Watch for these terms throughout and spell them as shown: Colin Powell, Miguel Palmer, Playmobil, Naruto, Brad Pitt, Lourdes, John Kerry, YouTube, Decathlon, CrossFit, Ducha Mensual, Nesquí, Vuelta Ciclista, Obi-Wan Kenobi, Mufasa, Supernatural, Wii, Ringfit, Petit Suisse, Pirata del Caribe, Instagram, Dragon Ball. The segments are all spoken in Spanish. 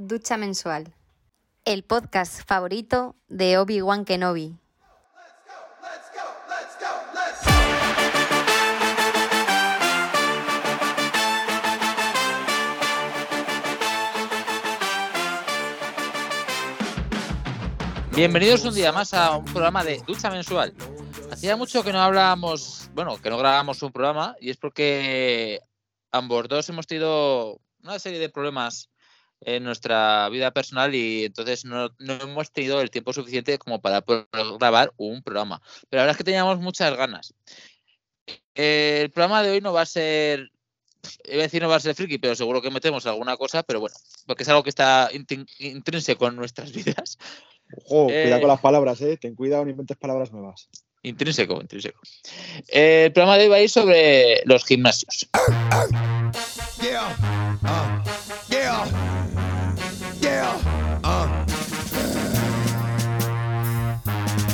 Ducha Mensual, el podcast favorito de Obi-Wan Kenobi. Bienvenidos un día más a un programa de Ducha Mensual. Hacía mucho que no hablábamos, que no grabábamos un programa, y es porque ambos dos hemos tenido una serie de problemas en nuestra vida personal y entonces no hemos tenido el tiempo suficiente como para poder grabar un programa. Pero la verdad es que teníamos muchas ganas. El programa de hoy no va a ser, iba a decir no va a ser friki, pero seguro que metemos alguna cosa, pero bueno, porque es algo que está intrínseco en nuestras vidas. Ojo, cuidado con las palabras, ten cuidado, no inventes palabras nuevas. Intrínseco. El programa de hoy va a ir sobre los gimnasios.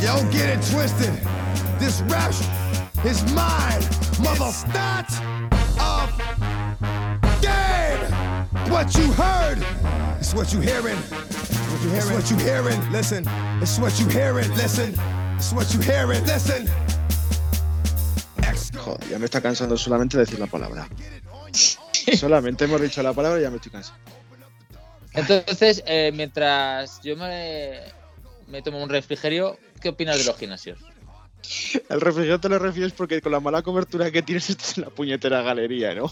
Don't get it twisted. This rap is mine. Mother, it's not a game. What you heard is what you hearing. It's what you hearing, listen. It's what you hearing, listen. It's what you hearing, listen. Joder, ya me está cansando solamente decir la palabra. Solamente hemos dicho la palabra y ya me estoy cansando. Entonces, mientras yo me tomo un refrigerio, ¿qué opinas de los gimnasios? El refrigerio te lo refieres porque con la mala cobertura que tienes estás en la puñetera galería, ¿no?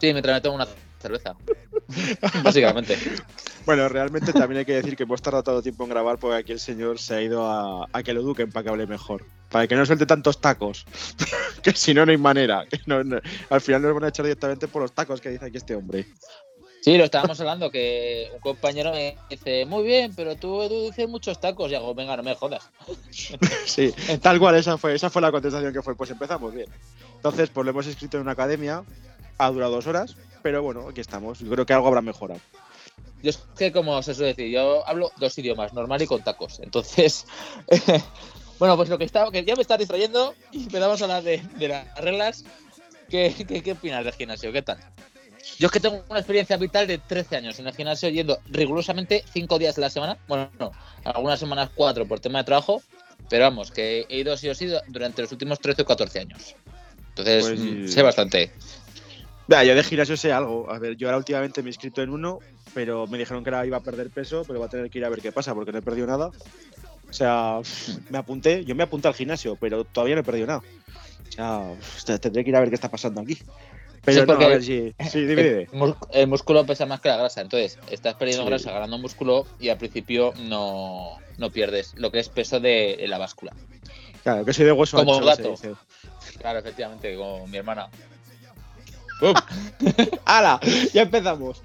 Sí, mientras me tomo una cerveza. Básicamente. Bueno, realmente también hay que decir que hemos tardado tanto tiempo en grabar porque aquí el señor se ha ido a que lo eduquen para que hable mejor. Para que no suelte tantos tacos. Que si no, no hay manera. No, al final nos van a echar directamente por los tacos que dice aquí este hombre. Sí, lo estábamos hablando, que un compañero me dice, muy bien, pero tú, Edu, dices muchos tacos. Y hago, venga, no me jodas. Sí, tal cual, esa fue la contestación que fue. Pues empezamos bien. Entonces, pues lo hemos escrito en una academia, ha durado 2 horas, pero bueno, aquí estamos. Yo creo que algo habrá mejorado. Yo es que, como se suele decir, yo hablo 2 idiomas, normal y con tacos. Entonces, bueno, pues lo que estaba, que ya me está distrayendo, y empezamos a hablar de las reglas. ¿Qué opinas del gimnasio? ¿Qué tal? Yo es que tengo una experiencia vital de 13 años en el gimnasio, yendo rigurosamente 5 días a la semana. Bueno, no, algunas semanas 4 por tema de trabajo, pero vamos, que he ido sí o sí durante los últimos 13 o 14 años. Entonces, pues, sé bastante. Yo de gimnasio sé algo. A ver, yo ahora últimamente me he inscrito en uno, pero me dijeron que ahora iba a perder peso, pero va a tener que ir a ver qué pasa, porque no he perdido nada. O sea, yo me apunté al gimnasio, pero todavía no he perdido nada. O sea, tendré que ir a ver qué está pasando aquí. Pero sí, porque no, a ver, sí, divide. El músculo pesa más que la grasa, entonces estás perdiendo grasa, ganando músculo, y al principio no pierdes lo que es peso de la báscula. Claro, que soy de hueso como ancho, gato. Claro, efectivamente, como mi hermana. ¡Hala! Ya empezamos.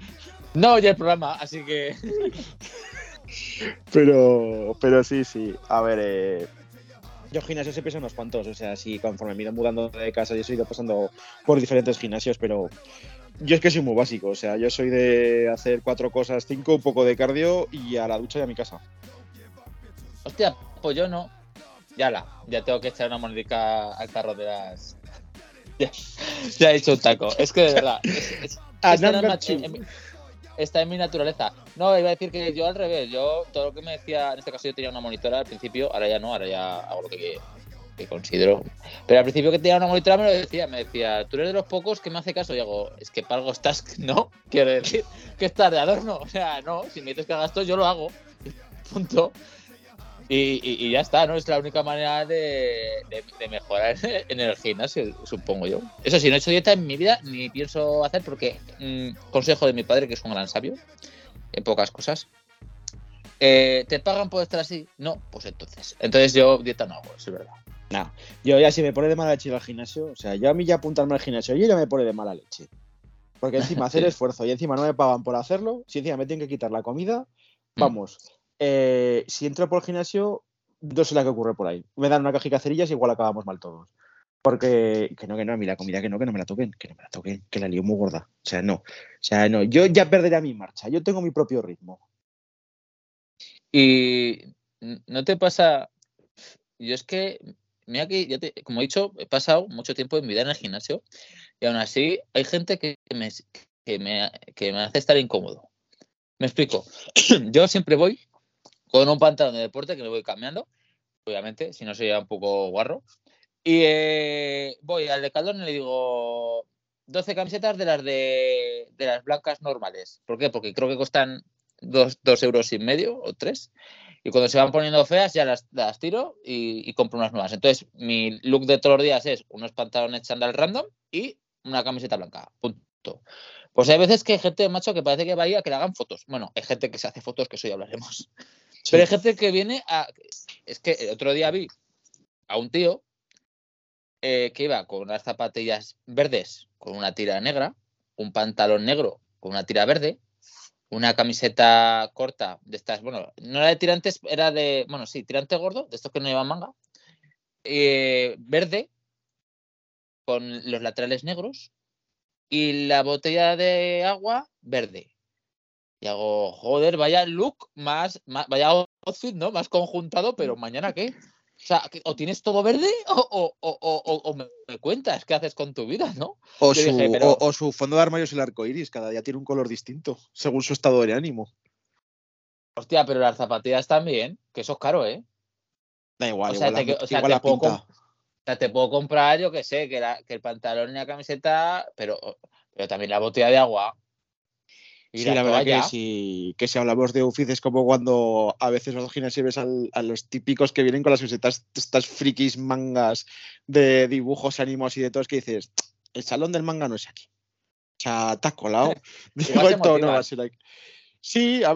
No, ya el programa, así que... pero sí. A ver, yo gimnasios he pisado unos cuantos, o sea, sí, conforme me he ido mudando de casa yo he ido pasando por diferentes gimnasios, pero yo es que soy muy básico, o sea, yo soy de hacer 4 cosas, 5, un poco de cardio y a la ducha y a mi casa. Hostia, pues yo no. Ya tengo que echar una monedica al carro de las... Ya he hecho un taco, es que de verdad, está en mi naturaleza. No, iba a decir que yo al revés, yo todo lo que me decía, en este caso yo tenía una monitora al principio, ahora ya no, ahora ya hago lo que considero. Pero al principio que tenía una monitora me decía, tú eres de los pocos que me hace caso, y hago, es que para algo estás, ¿no? Quiero decir, que estás de adorno, o sea, no, si me dices que hagas esto, yo lo hago, punto. Y ya está, ¿no? Es la única manera de mejorar en el gimnasio, supongo yo. Eso sí, no he hecho dieta en mi vida, ni pienso hacer, porque consejo de mi padre, que es un gran sabio, en pocas cosas. ¿Te pagan por estar así? No, pues entonces. Entonces yo dieta no hago, eso es verdad. Nada, yo ya si me pone de mala leche ir al gimnasio, o sea, yo a mí ya apuntarme al gimnasio, yo ya me pone de mala leche. Porque encima hacer esfuerzo y encima no me pagan por hacerlo, si encima me tienen que quitar la comida, vamos... si entro por el gimnasio, no sé la que ocurre por ahí. Me dan una caja de cacerillas y igual acabamos mal todos. Porque, que no, a mí la comida que no me la toquen, que la lío muy gorda. O sea, no, yo ya perderé mi marcha, yo tengo mi propio ritmo. Y no te pasa, yo es que, mira que, como he dicho, he pasado mucho tiempo en mi vida en el gimnasio y aún así hay gente que me hace estar incómodo. Me explico. Yo siempre voy con un pantalón de deporte que me voy cambiando, obviamente, si no sería un poco guarro. Y voy al Decathlon y le digo 12 camisetas de las blancas normales. ¿Por qué? Porque creo que costan 2,5 euros o 3. Y cuando se van poniendo feas ya las tiro y compro unas nuevas. Entonces, mi look de todos los días es unos pantalones chándal random y una camiseta blanca. Punto. Pues hay veces que hay gente, macho, que parece que va a ir a que le hagan fotos. Bueno, hay gente que se hace fotos, que eso ya hablaremos. Sí. Pero hay gente que viene a... Es que el otro día vi a un tío que iba con unas zapatillas verdes con una tira negra, un pantalón negro con una tira verde, una camiseta corta de estas, bueno, no era de tirantes, era de, bueno, sí, tirante gordo, de estos que no llevan manga, verde, con los laterales negros, y la botella de agua verde. Y hago, joder, vaya look, más vaya outfit, ¿no? Más conjuntado, pero mañana qué. O sea, o tienes todo verde o me cuentas qué haces con tu vida, ¿no? O su, dije, pero... o su fondo de armario es el arco iris, cada día tiene un color distinto, según su estado de ánimo. Hostia, pero las zapatillas también, que eso es caro, ¿eh? Da igual, te puedo comprar, yo qué sé, que el pantalón y la camiseta, pero también la botella de agua. Sí, la verdad que sí, que si hablamos de outfits es como cuando a veces vas al gimnasio y ves a los típicos que vienen con las camisetas, estas frikis mangas de dibujos, ánimos y de todos, que dices, el salón del manga no es aquí. O sea, te has colado. No va a ser aquí. Sí, yo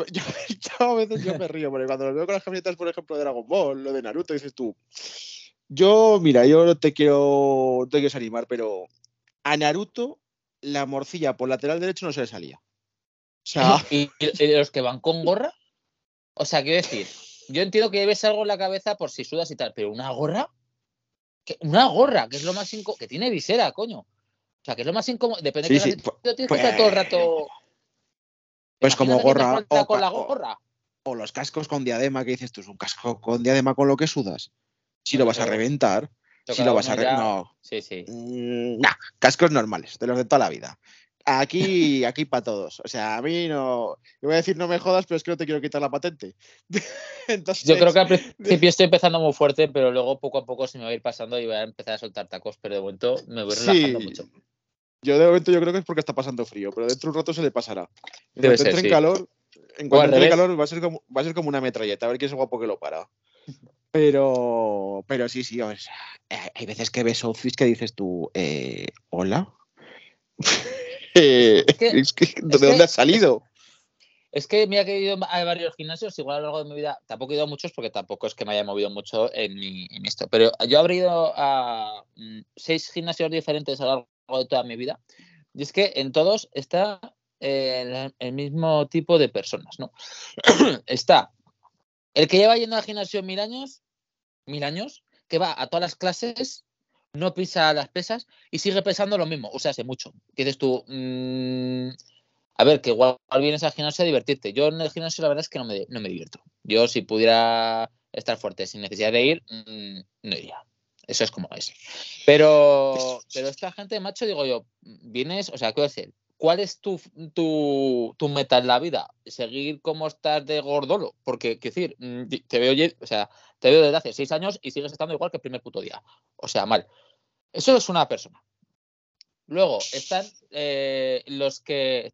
a veces yo me río, porque cuando los veo con las camisetas, por ejemplo, de Dragon Ball, lo de Naruto, dices tú, yo no te quiero desanimar, pero a Naruto la morcilla por lateral derecho no se le salía. O sea. ¿Y los que van con gorra? O sea, quiero decir, yo entiendo que lleves algo en la cabeza por si sudas y tal, pero ¿una gorra? Una gorra, que es lo más incómodo, que tiene visera, coño. O sea, que es lo más incómodo, depende de que lo tienes que estar todo el rato. Pues como gorra con la gorra. O los cascos con diadema, que dices tú, es un casco con diadema con lo que sudas. Si lo vas a reventar, si lo vas a reventar, no. Sí, sí. Nah, cascos normales, de los de toda la vida. Aquí para todos. O sea, a mí no... Yo voy a decir no me jodas, pero es que no te quiero quitar la patente. Entonces... Yo creo que al principio estoy empezando muy fuerte, pero luego poco a poco se me va a ir pasando y voy a empezar a soltar tacos, pero de momento me voy relajando mucho. Yo de momento yo creo que es porque está pasando frío, pero dentro de un rato se le pasará. Debe ser, sí. Calor, en cuanto entre en calor va a ser como una metralleta, a ver quién es guapo que lo para. Pero sí, o sea, hay veces que ves outfits que dices tú, ¿hola? ¿De dónde has salido? Es que mira que he ido a varios gimnasios, igual a lo largo de mi vida, tampoco he ido a muchos porque tampoco es que me haya movido mucho en esto, pero yo habré ido a 6 gimnasios diferentes a lo largo de toda mi vida, y es que en todos está el mismo tipo de personas, ¿no? Está el que lleva yendo al gimnasio mil años, que va a todas las clases, no pisa las pesas y sigue pesando lo mismo. O sea, hace mucho. Dices tú, a ver, que igual vienes al gimnasio a divertirte. Yo en el gimnasio la verdad es que no me divierto. Yo si pudiera estar fuerte sin necesidad de ir, no iría. Eso es como es. Pero esta gente, macho, digo yo, vienes, o sea, ¿qué voy a decir? ¿Cuál es tu meta en la vida? Seguir como estás de gordolo. Porque, quiero decir, te veo desde hace 6 años y sigues estando igual que el primer puto día. O sea, mal. Eso es una persona. Luego están los que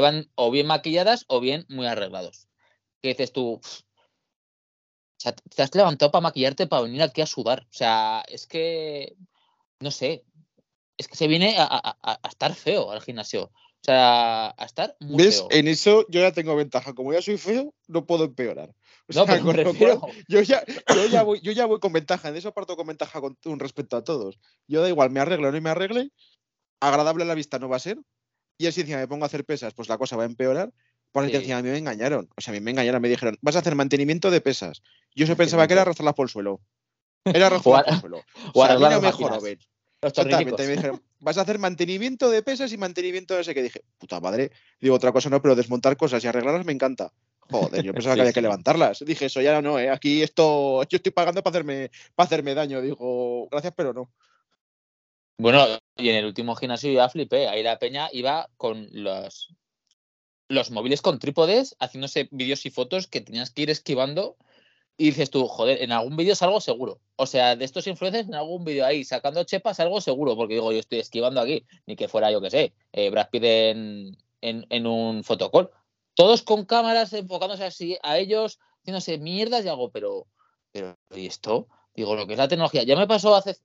van o bien maquilladas o bien muy arreglados. ¿Qué dices tú? O sea, te has levantado para maquillarte para venir aquí a sudar. O sea, es que... No sé, es que se viene a estar feo al gimnasio. O sea, a estar muy ¿Ves? Feo. En eso yo ya tengo ventaja. Como ya soy feo, no puedo empeorar. Yo ya voy con ventaja. En eso parto con ventaja con respecto a todos. Yo da igual, me arregle o no me arregle. Agradable a la vista no va a ser. Y así encima me pongo a hacer pesas, pues la cosa va a empeorar. Porque sí. Encima a mí me engañaron. O sea, a mí me engañaron. Me dijeron, vas a hacer mantenimiento de pesas. Yo eso pensaba que era arrastrarlas por el suelo. Era rojo el suelo. O sea, no mejor, ver. Exactamente, me dijeron, vas a hacer mantenimiento de pesas y mantenimiento de ese que dije, puta madre, digo otra cosa no, pero desmontar cosas y arreglarlas me encanta. Joder, yo pensaba que había que levantarlas. Dije, eso ya no, aquí esto, yo estoy pagando para hacerme daño. Digo, gracias, pero no. Bueno, Y en el último gimnasio ya flipé. Ahí la peña iba con los móviles con trípodes, haciéndose vídeos y fotos que tenías que ir esquivando. Y dices tú, joder, en algún vídeo salgo seguro. O sea, de estos influencers, en algún vídeo ahí sacando chepas salgo seguro. Porque digo, yo estoy esquivando aquí. Ni que fuera, yo qué sé, Brad Pitt en un fotocall. Todos con cámaras enfocándose así a ellos, haciéndose mierdas y algo. Pero ¿y esto? Digo, lo que es la tecnología. Ya me pasó hace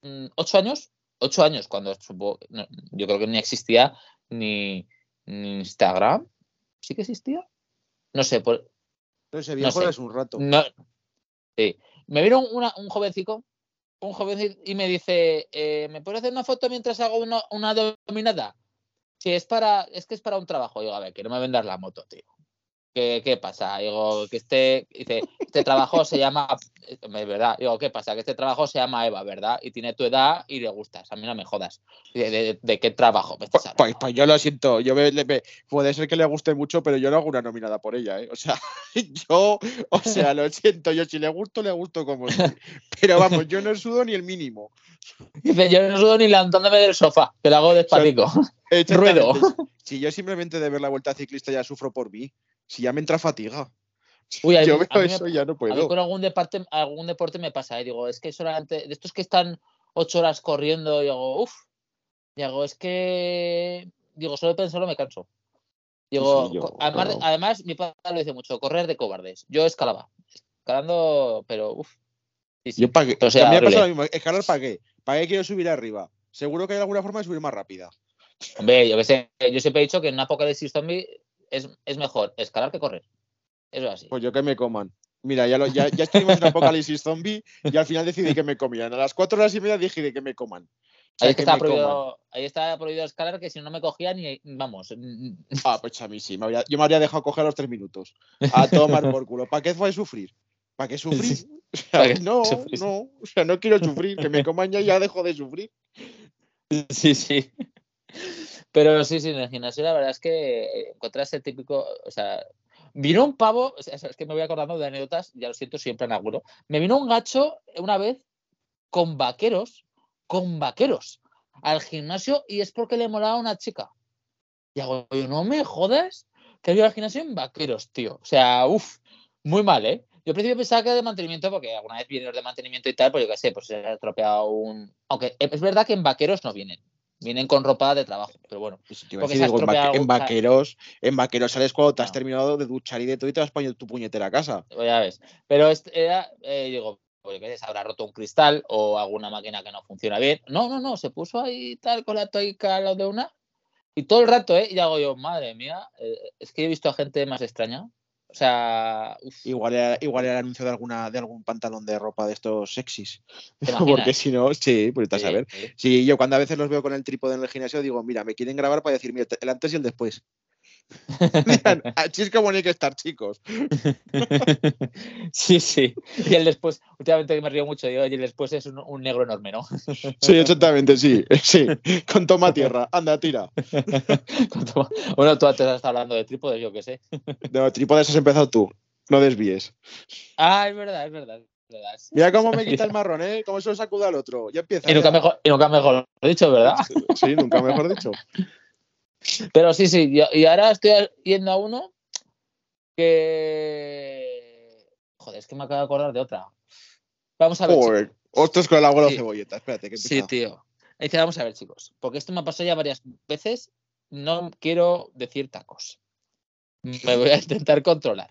8 años. 8 años, cuando yo creo que ni existía ni Instagram. ¿Sí que existía? No sé. Pero ese viejo es un rato. No, sí. Me vino un jovencito y me dice, ¿me puedes hacer una foto mientras hago una dominada? Sí, es para un trabajo. Digo, a ver, que no me vendas la moto, tío. ¿Qué pasa? Digo, que este trabajo se llama... ¿Verdad? Digo, ¿qué pasa? Que este trabajo se llama Eva, ¿verdad? Y tiene tu edad y le gustas. A mí no me jodas. ¿De qué trabajo? Pues yo lo siento. Puede ser que le guste mucho, pero yo no hago una nominada por ella, ¿eh? O sea, lo siento. Yo si le gusto como sí. Pero vamos, yo no sudo ni el mínimo. Dice, yo no sudo ni levantándome del sofá. Te lo hago despacito. Ruido. Si yo simplemente de ver la Vuelta Ciclista ya sufro por mí. Si ya me entra fatiga. Uy, yo veo eso y ya no puedo. A mí con algún deporte me pasa. Digo, es que solamente de estos que están 8 horas corriendo, digo, uff. Digo, es que... Digo, solo de pensarlo me canso. Digo, sí, además, mi padre lo dice mucho, correr de cobardes. Yo escalaba. Escalando, pero uff. Sí. Yo pagué. O sea, me ha pasado lo mismo. Escalar pagué. Pagué quiero subir arriba. Seguro que hay alguna forma de subir más rápida. Hombre, yo que sé. Yo siempre he dicho que en una apocalipsis zombie... Es mejor escalar que correr. Eso es así. Pues yo que me coman. Mira, ya estuvimos en apocalipsis zombie y al final decidí que me comían. A las 4:30 dije que me coman. O sea, ahí está prohibido escalar, que si no me cogían y vamos. Ah, pues a mí sí. Yo me habría dejado coger a los 3 minutos. A tomar por culo. ¿Para qué fue sufrir? ¿Para qué sufrir? Sí. O sea, no. O sea, no quiero sufrir. Que me coman ya dejo de sufrir. Sí, sí. Pero sí, en el gimnasio la verdad es que encontrás el típico, o sea, vino un pavo, o sea, es que me voy acordando de anécdotas, ya lo siento, siempre en alguno. Me vino un gacho una vez con vaqueros al gimnasio y es porque le molaba a una chica. Y hago, no me jodas, que yo al gimnasio en vaqueros, tío. O sea, uff, muy mal, ¿eh? Yo al principio pensaba que era de mantenimiento, porque alguna vez vienen los de mantenimiento y tal, pues yo qué sé, pues se ha estropeado un... Aunque es verdad que en vaqueros no vienen. Vienen con ropa de trabajo, pero bueno. Pues te iba a decir, digo, en vaqueros sales cuando te has terminado de duchar y de todo y te vas poniendo tu puñetera casa. Pues ya ves. Pero digo, oye, ¿qué es? Habrá roto un cristal o alguna máquina que no funciona bien. No, se puso ahí tal con la toica al lado de una. Y todo el rato, y hago yo, madre mía, es que he visto a gente más extraña. O sea, igual era el anuncio de algún pantalón de ropa de estos sexys. Porque si no, sí, pues estás a ver. Sí, yo cuando a veces los veo con el trípode en el gimnasio digo, mira, me quieren grabar para decir, mira, el antes y el después. Miran, así es como hay que estar, chicos. Sí. Y el después, últimamente me río mucho, digo, y el después es un negro enorme, ¿no? Sí, exactamente, sí. Con toma tierra, anda, tira. Bueno, tú antes has estado hablando de trípodes, yo qué sé. No, trípodes has empezado tú, no desvíes. Ah, es verdad. Mira cómo me quita el marrón, ¿eh? Cómo se lo sacude al otro, ya empieza. Y nunca mejor dicho, ¿verdad? Sí, nunca mejor dicho. Pero sí, y ahora estoy yendo a uno que... Joder, es que me acabo de acordar de otra. Vamos a ver, chicos. Ostras, con el agua de cebolleta, espérate. Que sí, tío. Dice, vamos a ver, chicos, porque esto me ha pasado ya varias veces. No quiero decir tacos. Me voy a intentar controlar.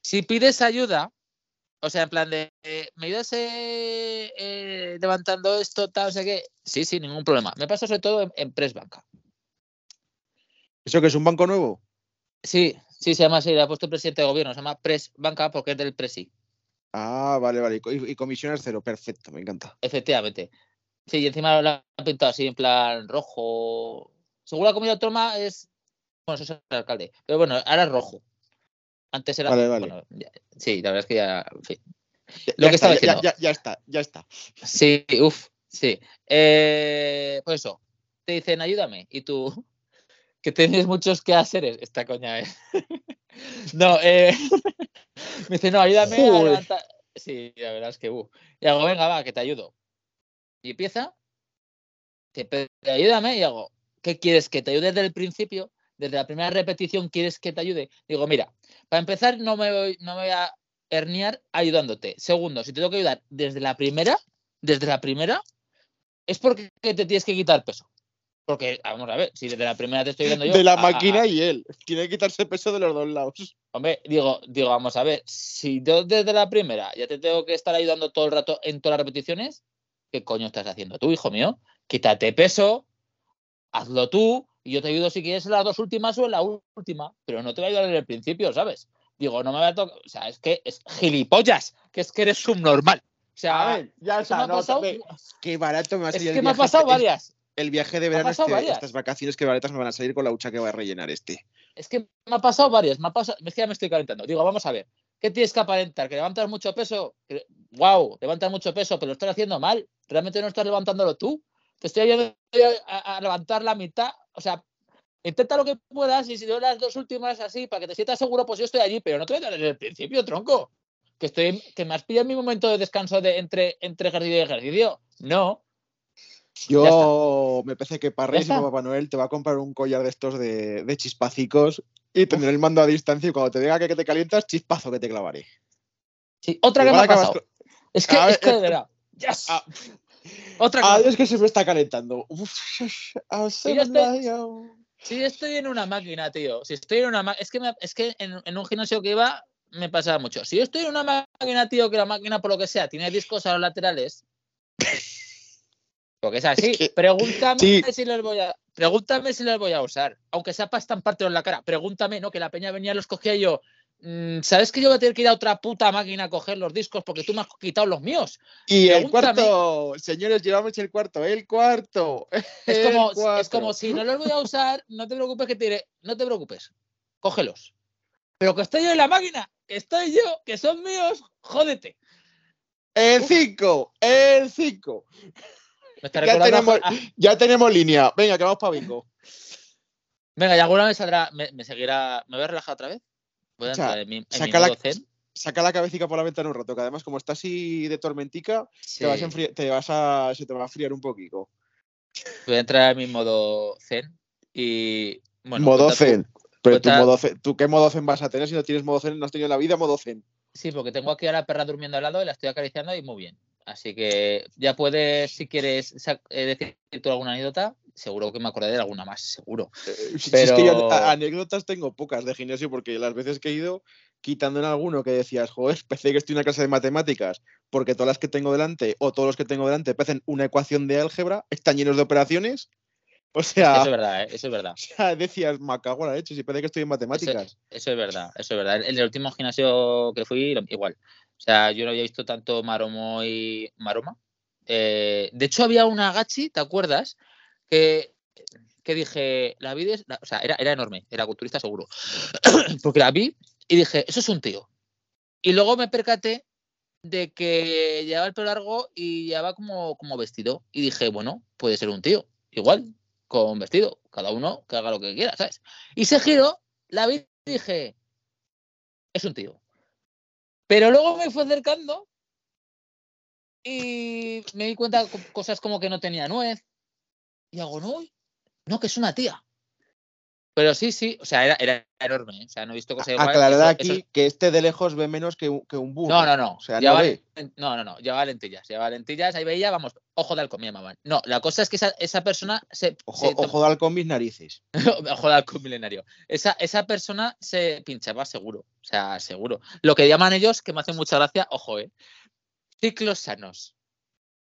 Si pides ayuda, o sea, en plan de... ¿me ayudas levantando esto, tal, o sea que... Sí, ningún problema. Me pasa sobre todo en Press Banca. ¿Eso que es un banco nuevo? Sí, se llama así, le ha puesto el presidente de gobierno, se llama Press Banca porque es del Presi. Ah, vale, y comisiones cero, perfecto, me encanta. Efectivamente. Sí, y encima lo han pintado así en plan rojo. Según la comunidad autónoma es... Bueno, eso es el alcalde, pero bueno, ahora es rojo. Antes era... Vale. Bueno, ya, sí, la verdad es que ya... En fin. Ya está. Sí, uff. Sí, pues eso, te dicen ayúdame y tú, que tienes muchos quehaceres, esta coña es. No, me dice, no, ayúdame a levantar. Sí, la verdad es que, y hago, venga, va, que te ayudo. y empieza, dice, ayúdame, y hago, ¿qué quieres que te ayude desde el principio? Desde la primera repetición, ¿quieres que te ayude? Digo, mira, para empezar no me voy a herniar ayudándote. Segundo, si te tengo que ayudar desde la primera, es porque te tienes que quitar peso. Porque, vamos a ver, si desde la primera te estoy viendo yo... De la máquina y él. Tiene que quitarse peso de los dos lados. Hombre, digo, vamos a ver, si yo desde la primera ya te tengo que estar ayudando todo el rato en todas las repeticiones, ¿qué coño estás haciendo tú, hijo mío? Quítate peso, hazlo tú, y yo te ayudo si quieres en las dos últimas o en la última, pero no te voy a ayudar en el principio, ¿sabes? Digo, no me voy a tocar... O sea, es que es gilipollas, que es que eres subnormal. O sea, a ver, ya está, no, pasado... Qué barato me ha salido. Es que me ha pasado varias... El viaje de verano, estas vacaciones que baratas me van a salir con la hucha que va a rellenar este. Es que me ha pasado varias, es que ya me estoy calentando. Digo, vamos a ver, ¿qué tienes que aparentar? ¿Que levantas mucho peso? ¡Wow! Levantas mucho peso, pero lo estás haciendo mal. Realmente no estás levantándolo tú. Te estoy ayudando a levantar la mitad. O sea, intenta lo que puedas y si doy las dos últimas así, para que te sientas seguro, pues yo estoy allí, pero no te voy a dar desde el principio, tronco. Que me has pillado en mi momento de descanso entre ejercicio y ejercicio. No. Yo me parece que Parrísimo Papá Noel te va a comprar un collar de estos de chispacicos y tendré el mando a distancia y cuando te diga que te calientas, chispazo que te clavaré. Sí, otra que me ha pasado. Es que de verdad. Yes. Otra que se me está calentando. Si estoy en una máquina, tío. Si estoy en una es que en un gimnasio que iba me pasaba mucho. Si yo estoy en una máquina, tío, que la máquina por lo que sea tiene discos a los laterales. Porque es así. Es que, pregúntame, sí. Pregúntame si los voy a usar. Aunque sea para estampártelo en la cara. Pregúntame, ¿no? Que la peña venía, los cogía y yo. ¿Sabes que yo voy a tener que ir a otra puta máquina a coger los discos porque tú me has quitado los míos? Y pregúntame. El cuarto. Señores, llevamos el cuarto. El cuarto. Es como si no los voy a usar, no te preocupes que te diré. No te preocupes. Cógelos. Pero que estoy yo en la máquina. Que estoy yo. Que son míos. Jódete. El 5. Ya tenemos línea. Venga, que vamos para bingo. Venga, y alguna vez saldrá. Me seguirá. ¿Me voy a relajar otra vez? Voy a entrar en mi modo zen. Saca la cabecita por la ventana un rato, que además, como está así de tormentica, sí. Se te va a enfriar un poquito. Voy a entrar en mi modo zen. Y. Bueno, modo zen. Pero ¿tú qué modo zen vas a tener si no tienes modo zen? No has tenido en la vida modo zen. Sí, porque tengo aquí a la perra durmiendo al lado y la estoy acariciando y muy bien. Así que ya puedes, si quieres, decir tú alguna anécdota. Seguro que me acordaré de alguna más, seguro. Pero... Si es que yo anécdotas tengo pocas de gimnasio, porque las veces que he ido, quitando en alguno que decías, joder, pensé que estoy en una clase de matemáticas, porque todas las que tengo delante, o todos los que tengo delante, parecen una ecuación de álgebra, están llenos de operaciones. O sea... Eso es verdad, ¿eh? Eso es verdad. O sea, decías, me cago en la leche, si parece que estoy en matemáticas. Eso es verdad. El último gimnasio que fui, igual. O sea, yo no había visto tanto maromo y maroma. De hecho, había una gachi, ¿te acuerdas? Que dije, la vi... O sea, era enorme, era culturista seguro. Porque la vi y dije, eso es un tío. Y luego me percaté de que llevaba el pelo largo y llevaba como vestido. Y dije, bueno, puede ser un tío. Igual, con vestido. Cada uno que haga lo que quiera, ¿sabes? Y se giró, la vi y dije, es un tío. Pero luego me fue acercando y me di cuenta de cosas como que no tenía nuez. Y hago, no, que es una tía. Pero sí, o sea, era enorme. O sea, no he visto cosas igual. Aclarad aquí que este de lejos ve menos que un búho. No. O sea, no, llevaba lentillas. Ahí veía, vamos, ojo de halcón, me llamaban. No, la cosa es que esa persona... Ojo de halcón, mis narices. Ojo de halcón milenario. Esa persona se pinchaba seguro. O sea, seguro. Lo que llaman ellos, que me hace mucha gracia, ojo, ciclos sanos.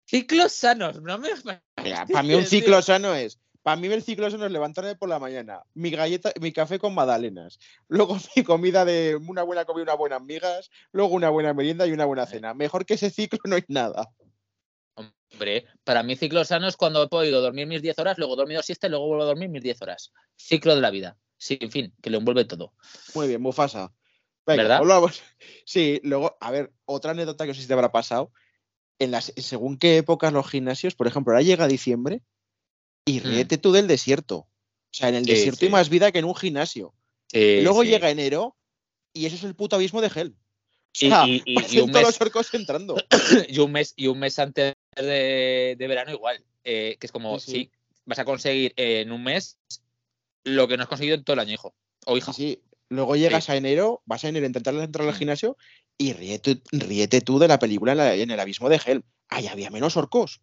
Ciclos sanos, no me... Mira, para mí un ciclo sano es... Para mí el ciclo sano es levantarme por la mañana, mi café con magdalenas, luego mi comida de una buena comida, unas buenas migas, luego una buena merienda y una buena cena. Mejor que ese ciclo no hay nada. Hombre, para mí ciclo sano es cuando he podido dormir mis 10 horas, luego he dormido siesta y luego vuelvo a dormir mis 10 horas. Ciclo de la vida, sin fin, que lo envuelve todo. Muy bien, Mufasa. Venga, ¿verdad? Hablamos. Sí, luego, a ver, otra anécdota que no sé si te habrá pasado. Según qué épocas los gimnasios, por ejemplo, ahora llega diciembre, y ríete tú del desierto. O sea, en el desierto hay más vida que en un gimnasio. Luego llega enero y eso es el puto abismo de gel. O sea, y un mes, todos los orcos entrando. y un mes antes de verano igual, que es como, sí, vas a conseguir en un mes lo que no has conseguido en todo el año, hijo o hija. Sí, luego llegas a enero, vas a enero a intentar entrar al gimnasio y ríete tú de la película en el abismo de Helm. Ahí había menos orcos. O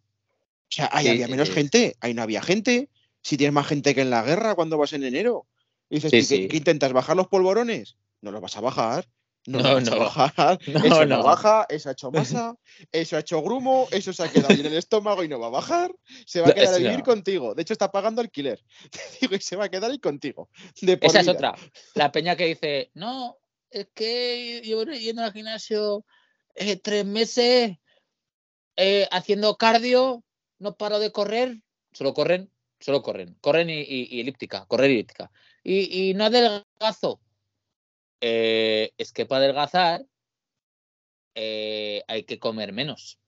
sea, ahí había menos gente, ahí no había gente. Si tienes más gente que en la guerra cuando vas en enero. Y dices, ¿qué intentas? ¿Bajar los polvorones? No los vas a bajar. No, eso no baja, eso ha hecho masa, eso ha hecho grumo, eso se ha quedado en el estómago y no va a bajar, se va a quedar a vivir contigo. De hecho, está pagando alquiler. Te digo, y se va a quedar ahí contigo. Esa es otra. La peña que dice, no, es que llevo yendo al gimnasio 3 meses haciendo cardio, no paro de correr, solo corren y elíptica, correr y elíptica. Y no adelgazo. Es que para adelgazar hay que comer menos,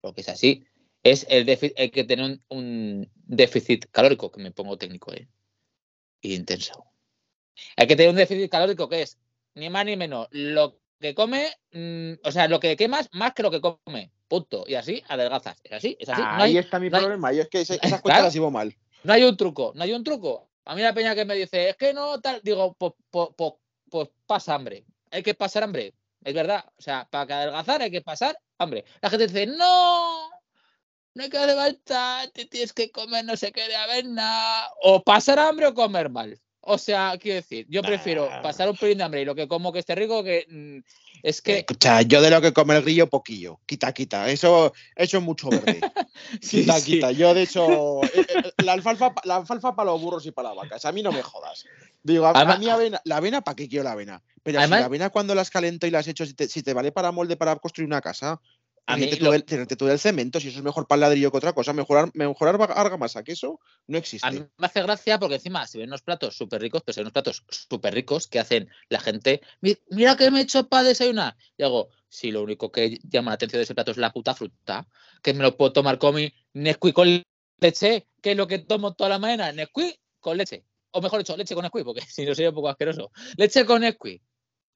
porque es así. Hay que tener un déficit calórico, que me pongo técnico y intenso. Hay que tener un déficit calórico que es ni más ni menos lo que come, o sea, lo que quemas más que lo que come, punto. Y así adelgazas. Es así. Ah, no ahí está mi problema. Yo es que esas cuentas las llevo mal. No hay un truco. A mí la peña que me dice es que no tal, digo, pues pasa hambre, hay que pasar hambre, es verdad, o sea, para adelgazar hay que pasar hambre. La gente dice, no hay que hacer falta, te tienes que comer no sé qué de avena, o pasar hambre o comer mal. O sea, quiero decir, yo prefiero pasar un pelín de hambre y lo que como que esté rico, que es que... Escucha, yo de lo que come el grillo, poquillo. Quita. Eso es mucho verde. Quita. Yo, de hecho, la alfalfa para los burros y para las vacas. A mí no me jodas. Digo, además, a mí avena... ¿La avena? ¿Para qué quiero la avena? Pero además, si la avena cuando las calento y las echo, si te vale para molde para construir una casa... A mí te tuve el cemento, si eso es mejor para el ladrillo que otra cosa, mejorar argamasa, que eso no existe. A mí me hace gracia porque encima se ven unos platos súper ricos, pero se ven unos platos súper ricos que hacen la gente, mira que me he hecho para desayunar. Y hago, si lo único que llama la atención de ese plato es la puta fruta, que me lo puedo tomar con mi Nesquí con leche, que es lo que tomo toda la mañana, Nesquí con leche. O mejor dicho, leche con Nesquí, porque si no sería un poco asqueroso. Leche con Nesquí.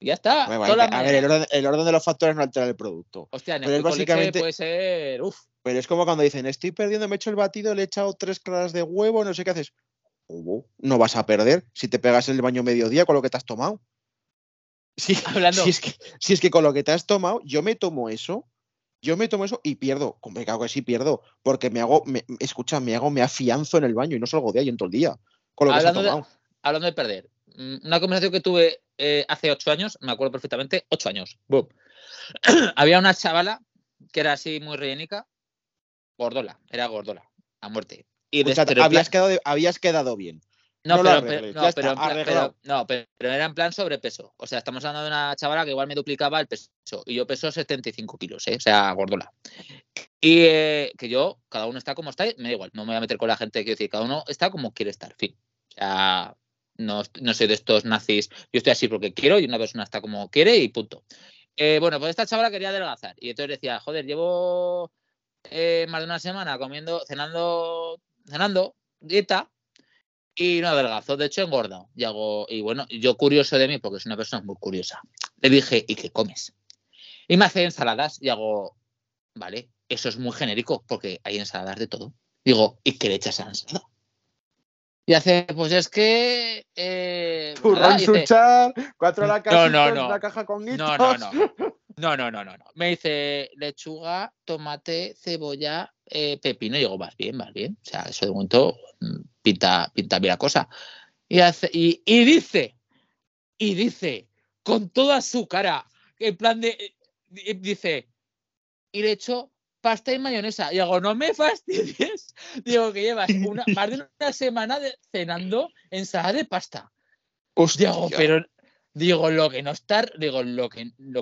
Ya está. A ver, el orden de los factores no altera el producto. Hostia, en el básicamente puede ser. Uf. Pero es como cuando dicen, estoy perdiendo, me he hecho el batido, le he echado 3 claras de huevo, no sé qué haces. No vas a perder si te pegas en el baño mediodía con lo que te has tomado. Sí, hablando. Si es que con lo que te has tomado, yo me tomo eso y pierdo. Me cago que sí pierdo. Porque me afianzo en el baño y no salgo de ahí en todo el día. Con lo que has tomado. Hablando de perder. Una conversación que tuve hace 8 años, me acuerdo perfectamente, 8 años. Boom. Había una chavala que era así muy rellenica, gordola, a muerte. Y habías quedado bien. No, pero era en plan sobrepeso. O sea, estamos hablando de una chavala que igual me duplicaba el peso. Y yo peso 75 kilos, o sea, gordola. Y que yo, cada uno está como está, me da igual, no me voy a meter con la gente, quiero decir, cada uno está como quiere estar, en fin. O sea... No soy de estos nazis. Yo estoy así porque quiero y una persona está como quiere y punto. Bueno, pues esta chavala quería adelgazar. Y entonces decía, joder, llevo más de una semana comiendo, cenando, dieta y no adelgazo. De hecho, engordo. Y bueno, yo curioso de mí porque soy una persona muy curiosa. Le dije, ¿y qué comes? Y me hace ensaladas. Y hago, vale, eso es muy genérico porque hay ensaladas de todo. Digo, ¿y qué le echas a la ensalada? Y hace, pues es que... turrón chuchar, 4 a la caja, una caja con guitos. No. Me dice lechuga, tomate, cebolla, pepino. Y digo, vas bien. O sea, eso de momento pinta bien la cosa. Y dice, con toda su cara, en plan de... Dice, y le echo... pasta y mayonesa. Y hago, no me fastidies. Digo, que llevas más de una semana cenando ensalada de pasta. Hostia. Digo, lo que no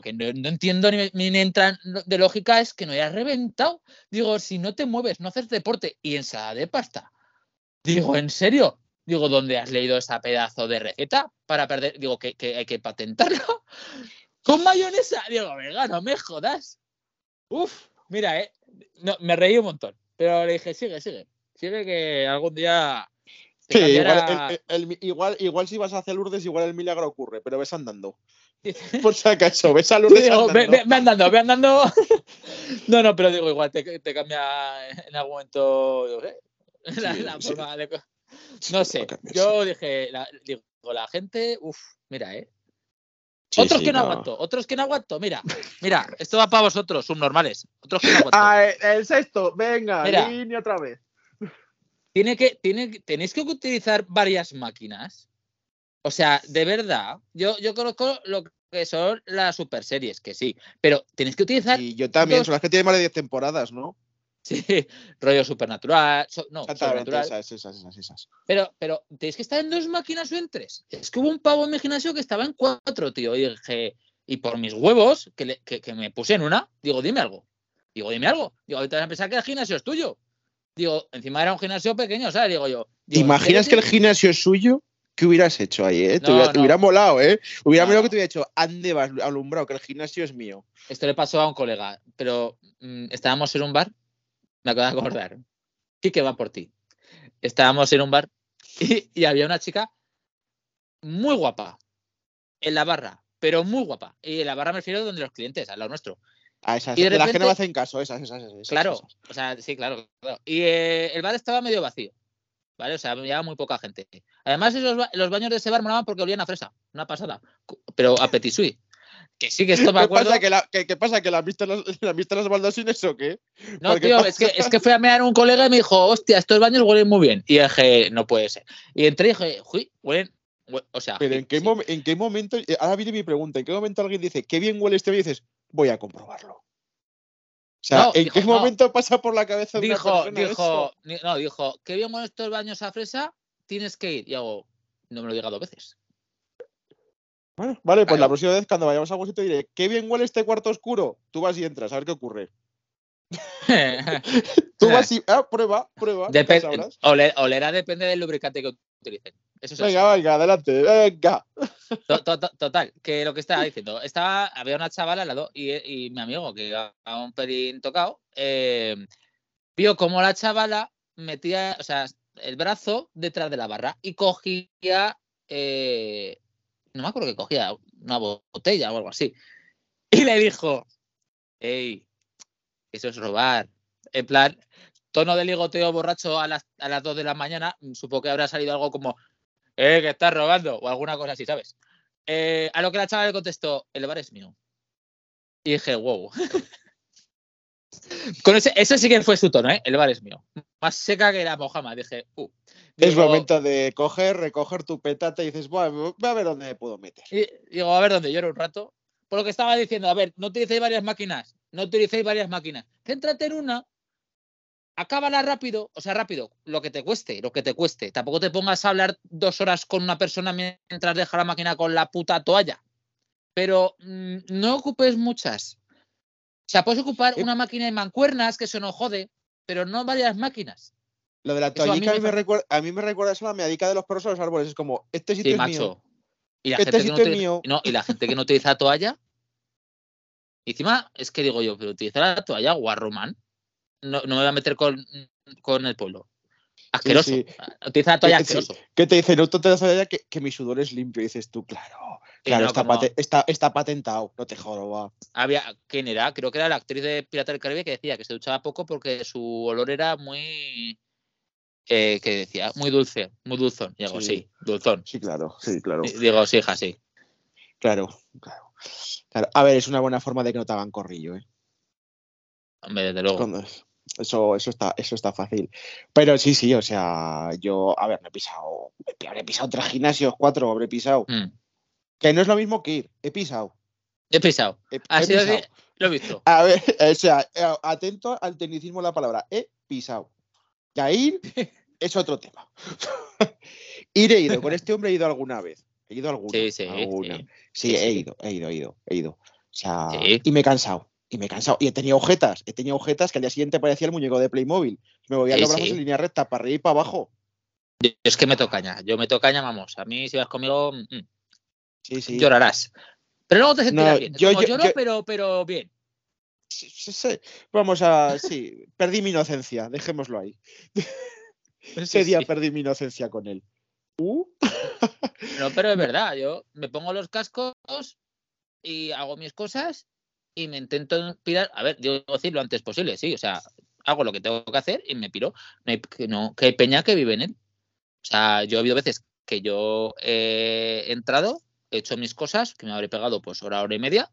entiendo ni entra de lógica es que no hayas reventado. Digo, si no te mueves, no haces deporte y ensalada de pasta. Digo, ¿en serio? Digo, ¿dónde has leído esa pedazo de receta para perder? Digo, que hay que patentarla. Con mayonesa. Digo, venga, no me jodas. Uf. Mira, no, me reí un montón, pero le dije, sigue que algún día te cambiará... igual si vas hacia Lourdes, igual el milagro ocurre, pero ves andando. Por si acaso, ves a Lourdes andando. Ve andando. No, no, pero digo, igual te cambia en algún momento la forma de... No sé, yo dije, la gente, mira, sí, otros sí, que no aguanto, mira, esto va para vosotros, subnormales. Otros que no aguanto. El sexto, venga, mira, línea otra vez. Tenéis que utilizar varias máquinas. O sea, de verdad, yo conozco lo que son las super series, que sí, pero tenéis que utilizar... Y yo también, son las que tienen más de 10 temporadas, ¿no? Sí, rollo Supernatural. Supernatural. Esas. Pero tenéis que estar en dos máquinas o en tres. Es que hubo un pavo en mi gimnasio que estaba en 4, tío. Y dije, y por mis huevos, que me puse en una, digo, dime algo. Digo, ahorita vas a pensar que el gimnasio es tuyo. Digo, encima era un gimnasio pequeño, ¿sabes? Digo yo. ¿Te imaginas que el gimnasio es suyo? ¿Qué hubieras hecho ahí, eh? Te hubiera molado, ¿eh? Hubiera molado que te hubiera hecho, ande, vas alumbrado, que el gimnasio es mío. Esto le pasó a un colega, pero estábamos en un bar. Me acabo de acordar. Quique va por ti. Estábamos en un bar y había una chica muy guapa en la barra, pero muy guapa. Y en la barra me refiero a donde los clientes, al lado nuestro. A esas, y de repente, las que no me hacen caso, esas. Claro, esas. O sea, sí, claro. Y el bar estaba medio vacío, ¿vale? O sea, había muy poca gente. Además, los baños de ese bar molaban porque olían a fresa, una pasada, pero a Petit Suisse. Que sí, que esto me acuerdo. ¿Qué pasa? ¿Que la han visto las baldosines o qué? No, tío, es que fui a mear un colega y me dijo, hostia, estos baños huelen muy bien. Y dije, no puede ser. Y entré y dije, uy, huelen, o sea... Pero ¿en qué momento, ahora viene mi pregunta, ¿en qué momento alguien dice, qué bien huele este baño? Y dices, voy a comprobarlo. O sea, no, ¿en qué momento pasa por la cabeza de una persona dijo, qué bien huelen estos baños a fresa, tienes que ir. Y hago, no me lo diga 2 veces. Bueno, vale, pues la próxima vez cuando vayamos a algún sitio diré, qué bien huele este cuarto oscuro. Tú vas y entras, a ver qué ocurre. Tú vas y... prueba. Olerá, depende del lubricante que utilicen. Venga, adelante, venga. Total, que lo que estaba diciendo. Había una chavala al lado y mi amigo, que iba a un pelín tocado, vio como la chavala metía, o sea, el brazo detrás de la barra y cogía... no me acuerdo que cogía una botella o algo así. Y le dijo, ey, eso es robar. En plan, tono de ligoteo borracho a las 2 de la mañana, supongo que habrá salido algo como, que estás robando, o alguna cosa así, ¿sabes? A lo que la chava le contestó, el bar es mío. Y dije, wow. Con ese sí que fue su tono, ¿eh? El bar es mío. Más seca que la mojama. Dije, Digo, es momento de recoger tu petate y dices, bueno, voy a ver dónde me puedo meter. Y digo, a ver dónde lloro un rato. Por lo que estaba diciendo, a ver, no utilicéis varias máquinas. Céntrate en una, acábala rápido, o sea, rápido, lo que te cueste. Tampoco te pongas a hablar 2 horas con una persona mientras deja la máquina con la puta toalla. Pero no ocupes muchas. O sea, puedes ocupar una máquina de mancuernas, que eso no jode, pero no varias máquinas. Lo de la toallica a mí me recuerda eso a la meadica de los perros a los árboles. Es como, este sitio es mío. Y la gente que no utiliza toalla. Y encima, es que digo yo, pero utilizar la toalla, guarromán. No me voy a meter con el pueblo. Asqueroso. Sí. Utiliza la toalla asqueroso. ¿Qué te dicen? No te das toalla que mi sudor es limpio. Y dices tú, claro. Claro, no, está patentado, no te jodo, va. ¿Quién era? Creo que era la actriz de Pirata del Caribe que decía que se duchaba poco porque su olor era muy... que decía, muy dulce, muy dulzón. Y digo, sí, dulzón. Sí, claro. Y digo, sí, hija, sí. Claro. A ver, es una buena forma de que no te hagan corrillo, ¿eh? Hombre, desde luego. Eso está fácil. Pero sí, o sea, yo, a ver, habré pisado 3 gimnasios, 4, habré pisado... Que no es lo mismo que ir. He pisado. Así lo he visto. A ver, o sea, atento al tecnicismo de la palabra. He pisado. Y a ir es otro tema. He ido. Con este hombre he ido alguna vez. He ido alguna. Sí, he ido. O sea, sí. Y me he cansado. Y he tenido ojetas que al día siguiente parecía el muñeco de Playmobil. Me movían los brazos en línea recta, para arriba y para abajo. Yo es que me toca caña. Vamos. A mí, si vas conmigo... Sí. Llorarás. Pero luego te sentirás bien. Yo lloro, pero bien. Sí. Sí, perdí mi inocencia, dejémoslo ahí. Ese día perdí mi inocencia con él. No, pero es verdad, yo me pongo los cascos y hago mis cosas y me intento pirar. A ver, debo decir lo antes posible, sí. O sea, hago lo que tengo que hacer y me piro. Que hay peña que vive en él. O sea, yo he habido veces que yo he entrado, he hecho mis cosas, que me habré pegado pues hora y media,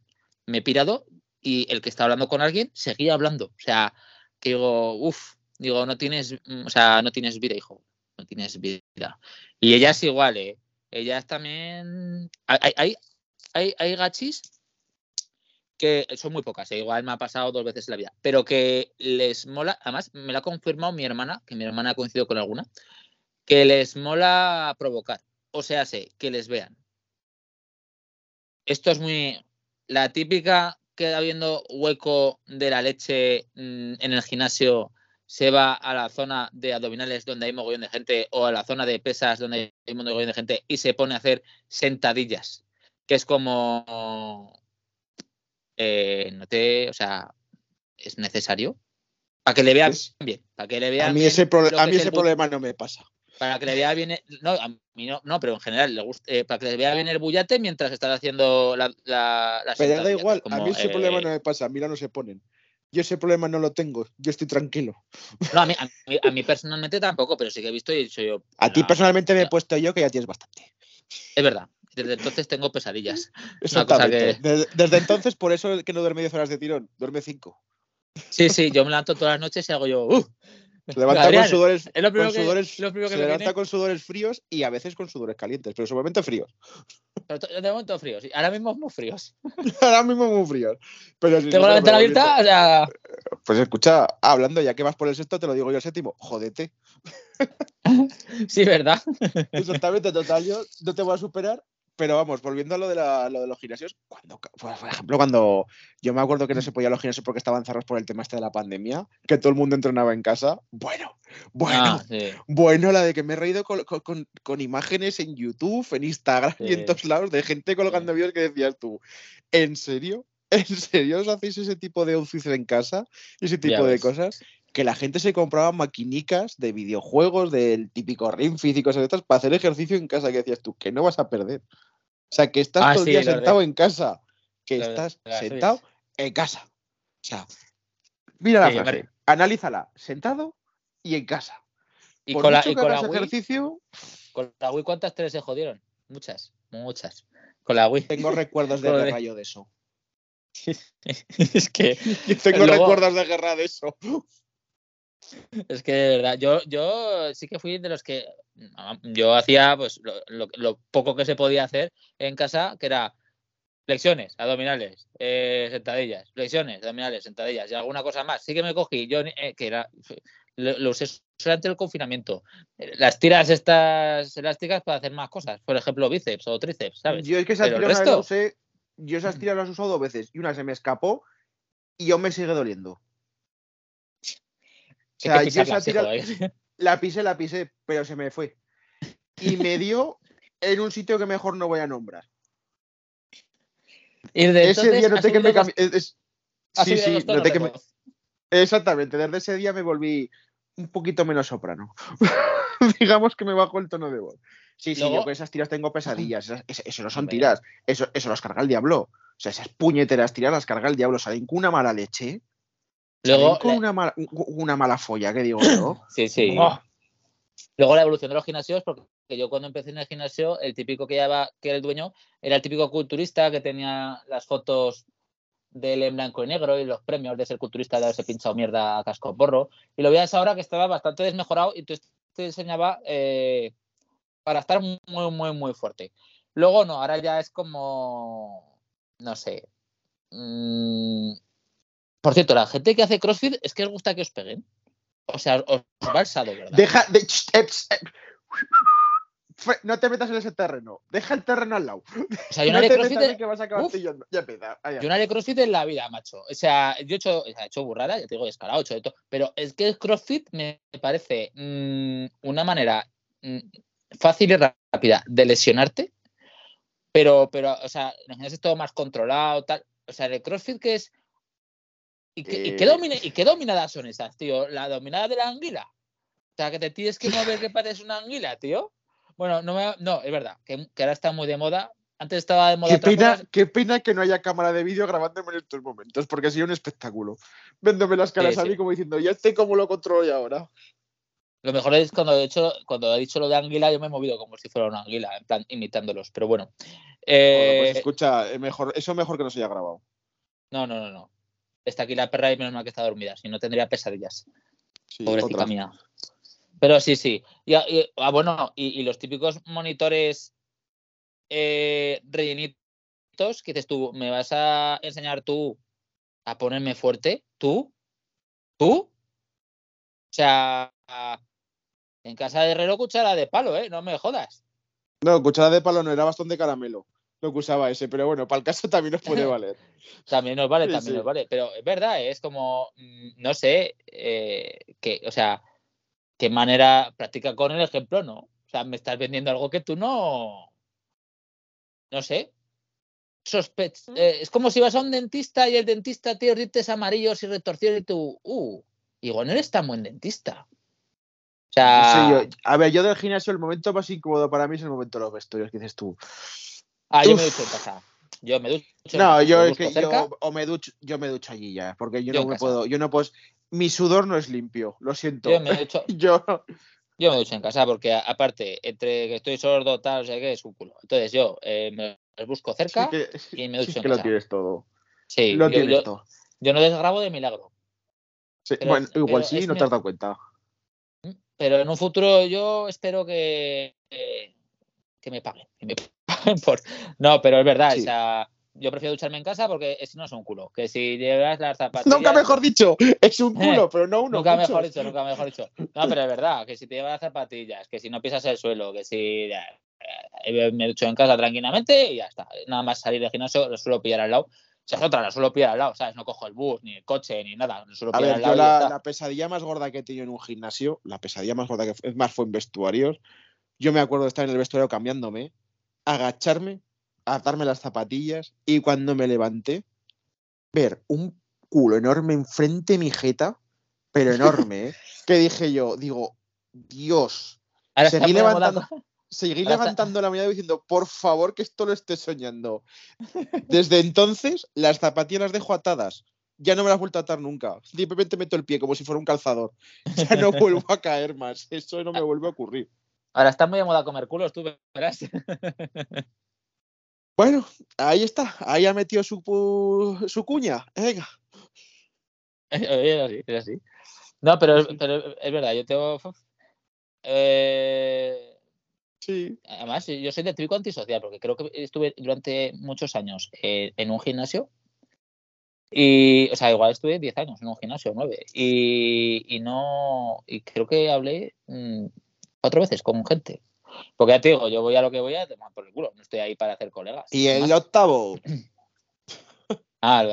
me he pirado y el que está hablando con alguien seguía hablando. O sea, que digo, uff, digo, no tienes vida, hijo, no tienes vida. Y ella es igual, ¿eh? Ellas también... Hay gachis que son muy pocas, igual me ha pasado 2 veces en la vida, pero que les mola, además me lo ha confirmado mi hermana, que mi hermana ha coincidido con alguna, que les mola provocar, o sea, sé, que les vean. Esto es muy... La típica que habiendo hueco de la leche en el gimnasio se va a la zona de abdominales donde hay mogollón de gente o a la zona de pesas donde hay mogollón de gente y se pone a hacer sentadillas, que es como... o sea, es necesario para que le veas bien, para que le veas. A mí ese, problema no me pasa. Para que le vea bien, no, a mí no, pero en general le gusta, para que le vea bien el bullate mientras estás haciendo la pero da igual, como, a mí ese problema no me pasa, a mí no se ponen. Yo ese problema no lo tengo, yo estoy tranquilo. No, a mí personalmente tampoco, pero sí que he visto y he dicho yo. A ti personalmente me he puesto yo que ya tienes bastante. Es verdad. Desde entonces tengo pesadillas. Exactamente. Desde entonces, por eso que no duerme 10 horas de tirón, duerme 5. Sí, sí, yo me levanto todas las noches y hago yo... Se levanta Gabriel, con sudores fríos y a veces con sudores calientes, pero solamente fríos. Pero de momento fríos. Ahora mismo muy fríos. Pero si tengo la ventana abierta, o sea... Pues escucha, hablando, ya que vas por el sexto, te lo digo yo el séptimo. Jódete. Sí, ¿verdad? Exactamente, total, yo no te voy a superar. Pero vamos, volviendo a lo de los gimnasios, por ejemplo, cuando yo me acuerdo que no se podía ir a los gimnasios porque estaban cerrados por el tema este de la pandemia, que todo el mundo entrenaba en casa, bueno, la de que me he reído con imágenes en YouTube, en Instagram y en todos lados de gente colocando vídeos que decías tú, ¿en serio? ¿En serio os hacéis ese tipo de oficio en casa? Ese tipo de cosas. Que la gente se compraba maquinicas de videojuegos, del típico Ringfit y cosas de estas, para hacer ejercicio en casa, que decías tú, que no vas a perder. O sea, que estás todo el día sentado en casa. Que estás sentado en casa. O sea, mira la frase, analízala, sentado y en casa. Y por mucho que hagas ejercicio... Con la Wii, ¿cuántas tres se jodieron? Muchas, muchas. Con la Wii. Tengo recuerdos de rayo de eso. Es que... Tengo recuerdos de guerra de eso. Es que de verdad, yo sí que fui de los que yo hacía pues lo poco que se podía hacer en casa, que era flexiones, abdominales, sentadillas, flexiones, abdominales, sentadillas y alguna cosa más. Sí que me cogí, yo que era lo usé durante el confinamiento. Las tiras estas elásticas para hacer más cosas, por ejemplo, bíceps o tríceps, ¿sabes? Yo es que esas tiras las usé, yo esas tiras las he usado 2 veces y una se me escapó y yo me sigue doliendo. O sea, yo esa tira la pisé, pero se me fue. Y me dio en un sitio que mejor no voy a nombrar. Y desde ese día noté que me cambié. Sí, noté que me... Exactamente, desde ese día me volví un poquito menos soprano. Digamos que me bajó el tono de voz. Sí, luego... yo con esas tiras tengo pesadillas. Eso no son tiras, eso los carga el diablo. O sea, esas puñeteras tiras las carga el diablo. Salen con una mala leche. Luego, con una mala folla, que digo yo. Sí, sí. Oh. Luego la evolución de los gimnasios, porque yo cuando empecé en el gimnasio, el típico que llevaba, que era el dueño, era el típico culturista que tenía las fotos de él en blanco y negro y los premios de ser culturista, de haberse pinchado mierda a casco porro. Y lo veías ahora que estaba bastante desmejorado y te enseñaba para estar muy, muy, muy fuerte. Luego no, ahora ya es como... No sé... Por cierto, la gente que hace CrossFit es que os gusta que os peguen. O sea, os va el sado, ¿verdad? Deja... No te metas en ese terreno. Deja el terreno al lado. O sea, yo no haré CrossFit... Yo no haré CrossFit en la vida, macho. O sea, yo he hecho burradas, ya te digo, descarado, he hecho de todo. Pero es que el CrossFit me parece una manera fácil y rápida de lesionarte. Pero o sea, es todo más controlado, tal. O sea, el CrossFit que es... ¿Y qué dominadas son esas, tío? La dominada de la anguila. O sea, que te tienes que mover que pareces una anguila, tío. Bueno, no, es verdad, que ahora está muy de moda Antes estaba de moda. Qué pena que no haya cámara de vídeo grabándome en estos momentos, porque sería un espectáculo. Véndome las caras a mí como diciendo, ya sé cómo lo controlo yo ahora. Lo mejor es cuando he dicho lo de anguila, yo me he movido como si fuera una anguila, en plan imitándolos. Pero bueno. Pues escucha, mejor que no se haya grabado. No. Está aquí la perra y menos mal que está dormida, si no tendría pesadillas. Sí, pobrecita mía. Pero sí. Y los típicos monitores rellenitos que dices tú, ¿me vas a enseñar tú a ponerme fuerte? ¿Tú? O sea, en casa de herrero, cuchara de palo, no me jodas. No, cuchara de palo no, era bastón de caramelo lo que usaba ese, pero bueno, para el caso también nos puede valer. también nos vale. Pero es verdad, es como, no sé, qué manera practica con el ejemplo, ¿no? O sea, me estás vendiendo algo que tú no sé. Es como si vas a un dentista y el dentista tiene dientes amarillos y retorcidos y tú, igual no eres tan buen dentista. O sea... No sé, yo del gimnasio el momento más incómodo para mí es el momento de los vestuarios, que dices tú. Yo me ducho en casa. Yo me ducho allí ya, porque yo no puedo. Mi sudor no es limpio, lo siento. Yo me ducho en casa porque aparte, entre que estoy sordo, tal, o sea que es un culo. Entonces yo me los busco cerca y me ducho en casa. Lo tienes todo. Sí, lo tienes todo. Yo no desgrabo de milagro. Sí, bueno, igual no te has dado cuenta. Pero en un futuro yo espero que me paguen. No, pero es verdad, sí. O sea, yo prefiero ducharme en casa porque si no es un culo. Que si llevas las zapatillas... Nunca mejor dicho, es un culo, pero no uno. Nunca mejor dicho. No, pero es verdad, que si te llevas las zapatillas, que si no pisas el suelo, que si... Me ducho en casa tranquilamente y ya está. Nada más salir del gimnasio, lo suelo pillar al lado. O sea, es otra, lo suelo pillar al lado, ¿sabes? No cojo el bus, ni el coche, ni nada. Lo suelo pillar al lado. La pesadilla más gorda que he tenido en un gimnasio, fue en vestuarios. Yo me acuerdo de estar en el vestuario cambiándome, agacharme, atarme las zapatillas y cuando me levanté ver un culo enorme enfrente de mi jeta, pero enorme, que dije yo, Dios, ahora seguí levantando la mirada diciendo, por favor que esto lo esté soñando. Desde entonces las zapatillas las dejo atadas, ya no me las he vuelto a atar nunca, simplemente meto el pie como si fuera un calzador, ya no vuelvo a caer más, eso no me vuelve a ocurrir. Ahora está muy de moda comer culos, tú verás. Bueno, ahí está. Ahí ha metido su cuña. Venga. Es así. No, pero es verdad, yo tengo... Sí. Además, yo soy de típico antisocial, porque creo que estuve durante muchos años en un gimnasio. Y, o sea, igual estuve 10 años en un gimnasio, 9. Y creo que hablé... 4 veces con gente. Porque ya te digo, yo voy a lo que voy a tomar por el culo. No estoy ahí para hacer colegas. Y el octavo.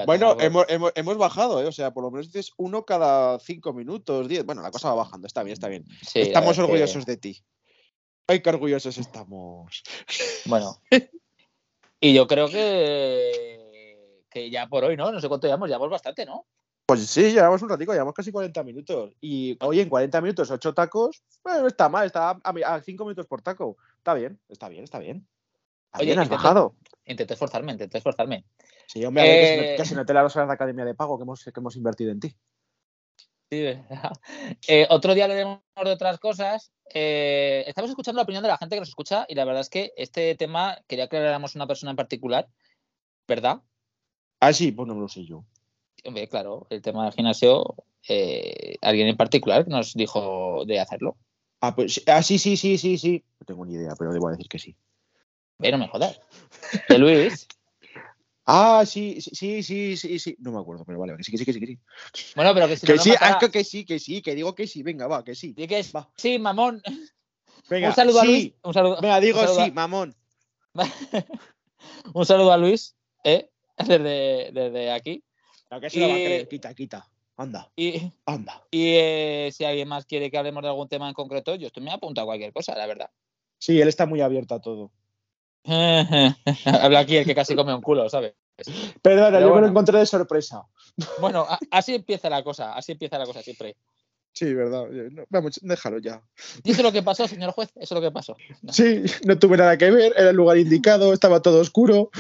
Bueno, hemos bajado, o sea, por lo menos dices uno cada 5 minutos, 10. Bueno, la cosa va bajando, está bien. Sí, estamos orgullosos de ti. Ay, qué orgullosos estamos. Bueno. Y yo creo que ya por hoy, ¿no? No sé cuánto llevamos bastante, ¿no? Pues sí, llevamos un ratico, llevamos casi 40 minutos. Y oye, en 40 minutos, 8 tacos, no está mal, está a 5 minutos por taco. Está bien. Oye, has bajado. Intenté esforzarme. Sí, yo me casi no te las horas de academia de pago que hemos invertido en ti. Sí, ¿verdad? Otro día hablaremos de otras cosas. Estamos escuchando la opinión de la gente que nos escucha y la verdad es que este tema quería que habláramos una persona en particular, ¿verdad? Ah, sí, pues no lo sé yo. Hombre, claro, el tema del gimnasio, alguien en particular nos dijo de hacerlo. Ah, pues sí. No tengo ni idea, pero debo decir que sí. No me jodas. ¿De Luis? Ah, sí. No me acuerdo, pero vale, que sí. Bueno, pero que sí. Que digo que sí. Venga, va, que sí. Va. Sí, mamón. Venga, un saludo a Luis. Un saludo. Venga, digo sí, mamón. Un saludo a Luis, desde aquí. Que se lo va a querer. Quita. Anda. Y si alguien más quiere que hablemos de algún tema en concreto, yo estoy me apunto a cualquier cosa, la verdad. Sí, él está muy abierto a todo. Habla aquí el que casi come un culo, ¿sabes? Perdona, yo me lo encontré de sorpresa. Bueno, así empieza la cosa siempre. Sí, verdad. No, vamos, déjalo ya. Dice lo que pasó, señor juez. Eso es lo que pasó. No. Sí, no tuve nada que ver. Era el lugar indicado. Estaba todo oscuro.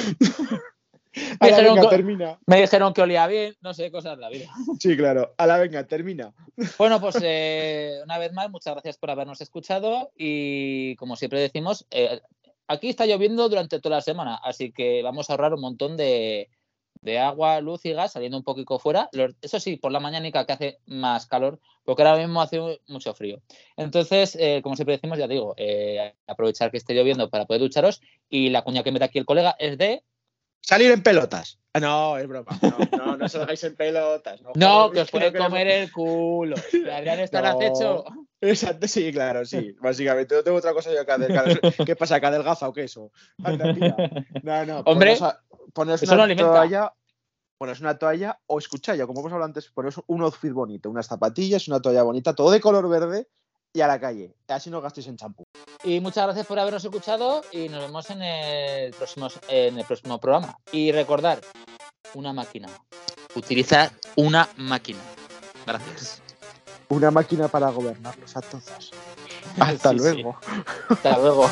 A la venga, termina. Me dijeron que olía bien. No sé, cosas de la vida. Sí, claro. A la venga, termina. Bueno, pues una vez más, muchas gracias por habernos escuchado. Y como siempre decimos, aquí está lloviendo durante toda la semana. Así que vamos a ahorrar un montón de agua, luz y gas, saliendo un poquito fuera. Eso sí, por la mañanica que hace más calor, porque ahora mismo hace mucho frío. Entonces, como siempre decimos, ya digo, aprovechar que esté lloviendo para poder ducharos. Y la cuña que mete aquí el colega es de... salir en pelotas. No, es broma. No os hagáis en pelotas. No, que os puede comer el culo. Adrián está acecho. Exacto, sí, claro, sí. Básicamente, no tengo otra cosa yo que hacer. ¿Qué pasa, que adelgaza o qué eso? Anda, tira. No. Hombre, poneros una toalla o escuchad, ya como hemos hablado antes, poneros un outfit bonito, unas zapatillas, una toalla bonita, todo de color verde y a la calle. Así no gastéis en champú. Y muchas gracias por habernos escuchado y nos vemos en el próximo programa. Y recordar, una máquina. Utilizar una máquina. Gracias. Una máquina para gobernarnos a todos. Hasta luego. Sí. Hasta luego.